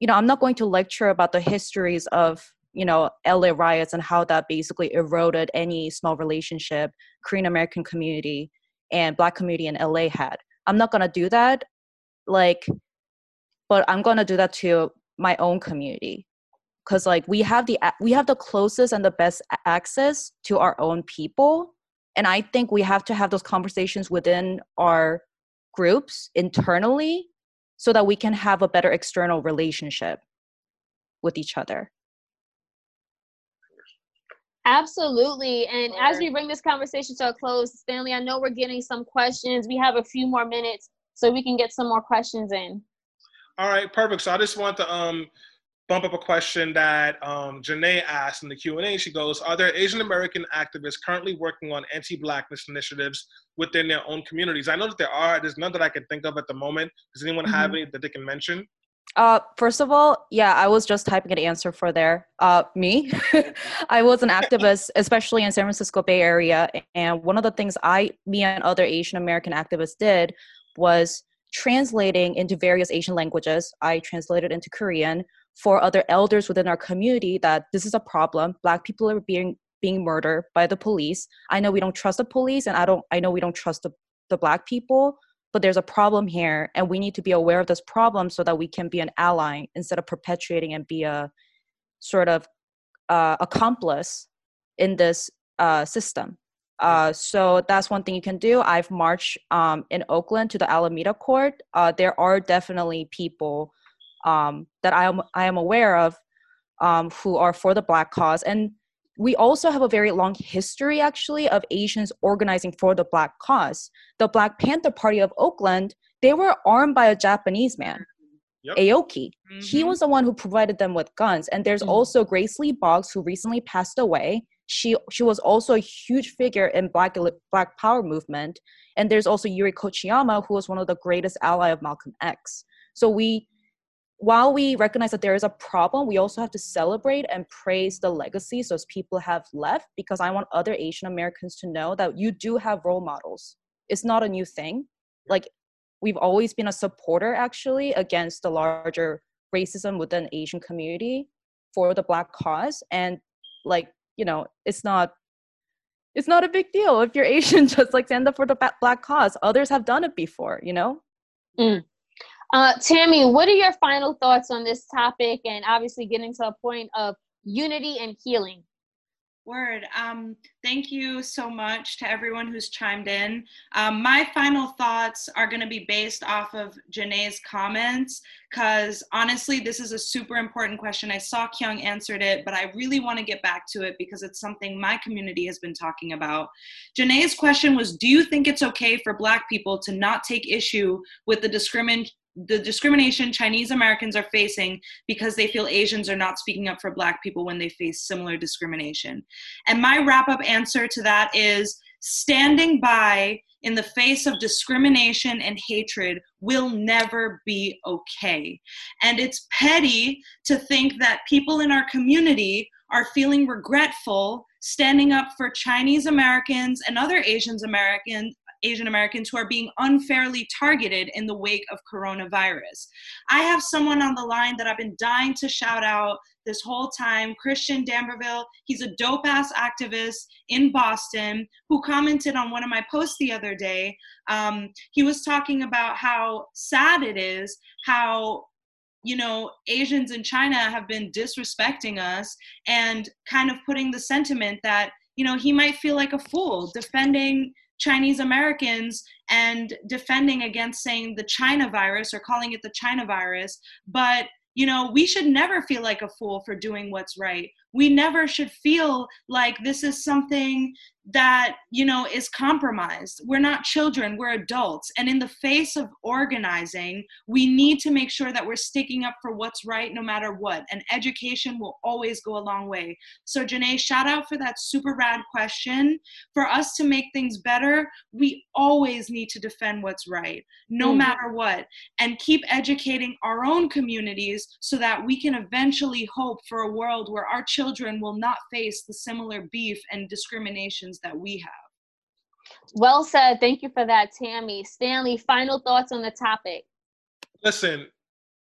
you know, I'm not going to lecture about the histories of, you know, L A riots and how that basically eroded any small relationship Korean American community and Black community in L A had. I'm not going to do that, like, but I'm going to do that to my own community, because like we have the we have the closest and the best access to our own people. And I think we have to have those conversations within our groups internally so that we can have a better external relationship with each other. Absolutely. And as we bring this conversation to a close, Stanley, I know we're getting some questions. We have a few more minutes so we can get some more questions in. All right, perfect. So I just want to um, bump up a question that um, Janae asked in the Q and A. She goes, are there Asian American activists currently working on anti-Blackness initiatives within their own communities? I know that there are. There's none that I can think of at the moment. Does anyone mm-hmm. have any that they can mention? Uh, first of all, yeah, I was just typing an answer for there. Uh, me, I was an activist, especially in San Francisco Bay Area. And one of the things I, me and other Asian American activists did was translating into various Asian languages. I translated into Korean for other elders within our community that this is a problem. Black people are being, being murdered by the police. I know we don't trust the police, and I don't, I know we don't trust the, the Black people. But there's a problem here, and we need to be aware of this problem so that we can be an ally instead of perpetuating and be a sort of uh, accomplice in this uh, system. Uh, so that's one thing you can do. I've marched um, in Oakland to the Alameda Court. Uh, there are definitely people um, that I am, I am aware of um, who are for the Black cause. And we also have a very long history, actually, of Asians organizing for the Black cause. The Black Panther Party of Oakland, they were armed by a Japanese man, yep. Aoki. Mm-hmm. He was the one who provided them with guns. And there's mm-hmm. also Grace Lee Boggs, who recently passed away. She she was also a huge figure in Black Black Power movement. And there's also Yuri Kochiyama, who was one of the greatest ally of Malcolm X. So we... While we recognize that there is a problem, we also have to celebrate and praise the legacies those people have left, because I want other Asian Americans to know that you do have role models. It's not a new thing. Like, we've always been a supporter, actually, against the larger racism within the Asian community for the Black cause. And like, you know, it's not, it's not a big deal. If you're Asian, just like stand up for the Black cause. Others have done it before, you know? Mm. Uh, Tammy, what are your final thoughts on this topic and obviously getting to a point of unity and healing? Word. Um, thank you so much to everyone who's chimed in. Um, my final thoughts are going to be based off of Janae's comments, because honestly, this is a super important question. I saw Kyoung answered it, but I really want to get back to it because it's something my community has been talking about. Janae's question was, do you think it's okay for Black people to not take issue with the discrimin- the discrimination Chinese Americans are facing because they feel Asians are not speaking up for Black people when they face similar discrimination. And my wrap-up answer to that is standing by in the face of discrimination and hatred will never be okay. And it's petty to think that people in our community are feeling regretful standing up for Chinese Americans and other Asian Americans Asian Americans who are being unfairly targeted in the wake of coronavirus. I have someone on the line that I've been dying to shout out this whole time, Christian Damberville. He's a dope ass activist in Boston who commented on one of my posts the other day. Um, he was talking about how sad it is, how, you know, Asians in China have been disrespecting us and kind of putting the sentiment that, you know, he might feel like a fool defending Chinese Americans and defending against saying the China virus or calling it the China virus. But, you know, we should never feel like a fool for doing what's right. We never should feel like this is something that, you know, is compromised. We're not children, we're adults. And in the face of organizing, we need to make sure that we're sticking up for what's right no matter what. And education will always go a long way. So Janae, shout out for that super rad question. For us to make things better, we always need to defend what's right, no mm-hmm. matter what. And keep educating our own communities so that we can eventually hope for a world where our children children will not face the similar beef and discriminations that we have. Well said. Thank you for that, Tammy. Stanley, final thoughts on the topic. Listen,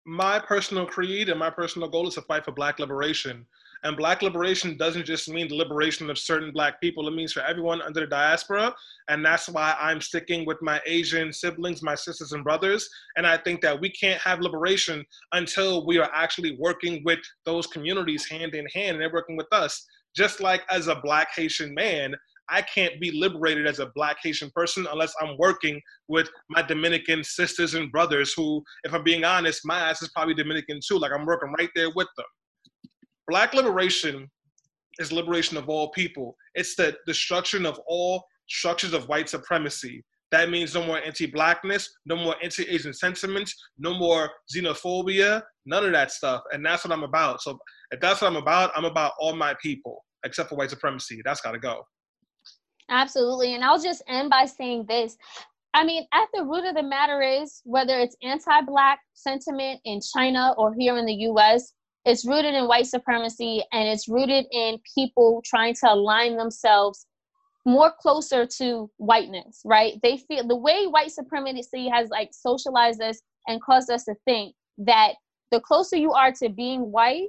my personal creed and my personal goal is to fight for Black liberation. And Black liberation doesn't just mean the liberation of certain Black people. It means for everyone under the diaspora. And that's why I'm sticking with my Asian siblings, my sisters and brothers. And I think that we can't have liberation until we are actually working with those communities hand in hand, and they're working with us. Just like as a Black Haitian man, I can't be liberated as a Black Haitian person unless I'm working with my Dominican sisters and brothers who, if I'm being honest, my ass is probably Dominican too. Like I'm working right there with them. Black liberation is liberation of all people. It's the destruction of all structures of white supremacy. That means no more anti-Blackness, no more anti-Asian sentiments, no more xenophobia, none of that stuff. And that's what I'm about. So if that's what I'm about, I'm about all my people, except for white supremacy. That's got to go. Absolutely. And I'll just end by saying this. I mean, at the root of the matter is, whether it's anti-Black sentiment in China or here in the U S, it's rooted in white supremacy, and it's rooted in people trying to align themselves more closer to whiteness, right? They feel the way white supremacy has like socialized us and caused us to think that the closer you are to being white,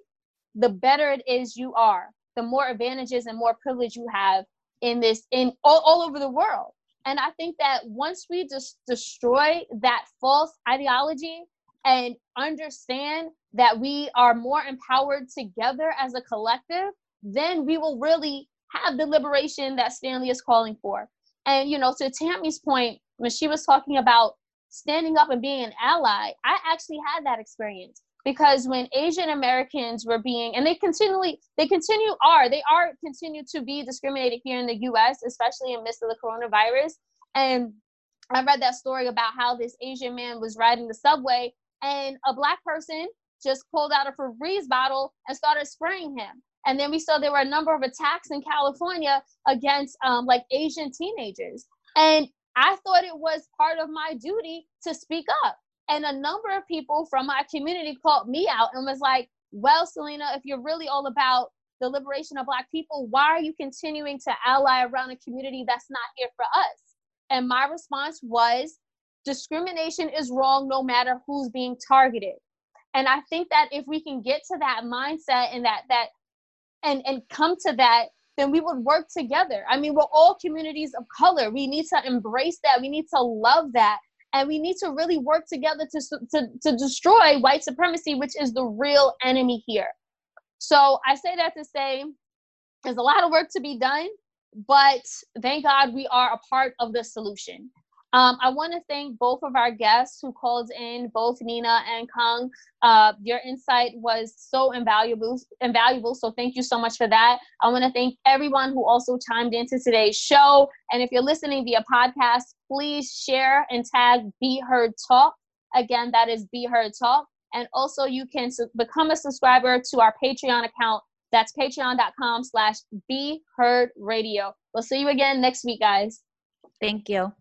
the better it is you are, the more advantages and more privilege you have in this, in all, all over the world. And I think that once we just destroy that false ideology and understand that we are more empowered together as a collective, then we will really have the liberation that Stanley is calling for. And, you know, to Tammy's point, when she was talking about standing up and being an ally, I actually had that experience, because when Asian Americans were being, and they continually, they continue are, they are continue to be discriminated here in the U S, especially in the midst of the coronavirus. And I read that story about how this Asian man was riding the subway and a Black person just pulled out a Febreze bottle and started spraying him. And then we saw there were a number of attacks in California against um, like Asian teenagers. And I thought it was part of my duty to speak up. And a number of people from my community called me out and was like, well, Selena, if you're really all about the liberation of Black people, why are you continuing to ally around a community that's not here for us? And my response was, discrimination is wrong no matter who's being targeted. And I think that if we can get to that mindset and that that and and come to that, then we would work together. I mean, we're all communities of color. We need to embrace that. We need to love that. And we need to really work together to, to, to destroy white supremacy, which is the real enemy here. So I say that to say there's a lot of work to be done, but thank God we are a part of the solution. Um, I want to thank both of our guests who called in, both Nina and Kung. Uh, your insight was so invaluable, invaluable. So thank you so much for that. I want to thank everyone who also chimed into today's show. And if you're listening via podcast, please share and tag Be Heard Talk Again, that is Be Heard Talk. And also you can su- become a subscriber to our Patreon account. That's patreon dot com slash Be Heard Radio. We'll see you again next week, guys. Thank you.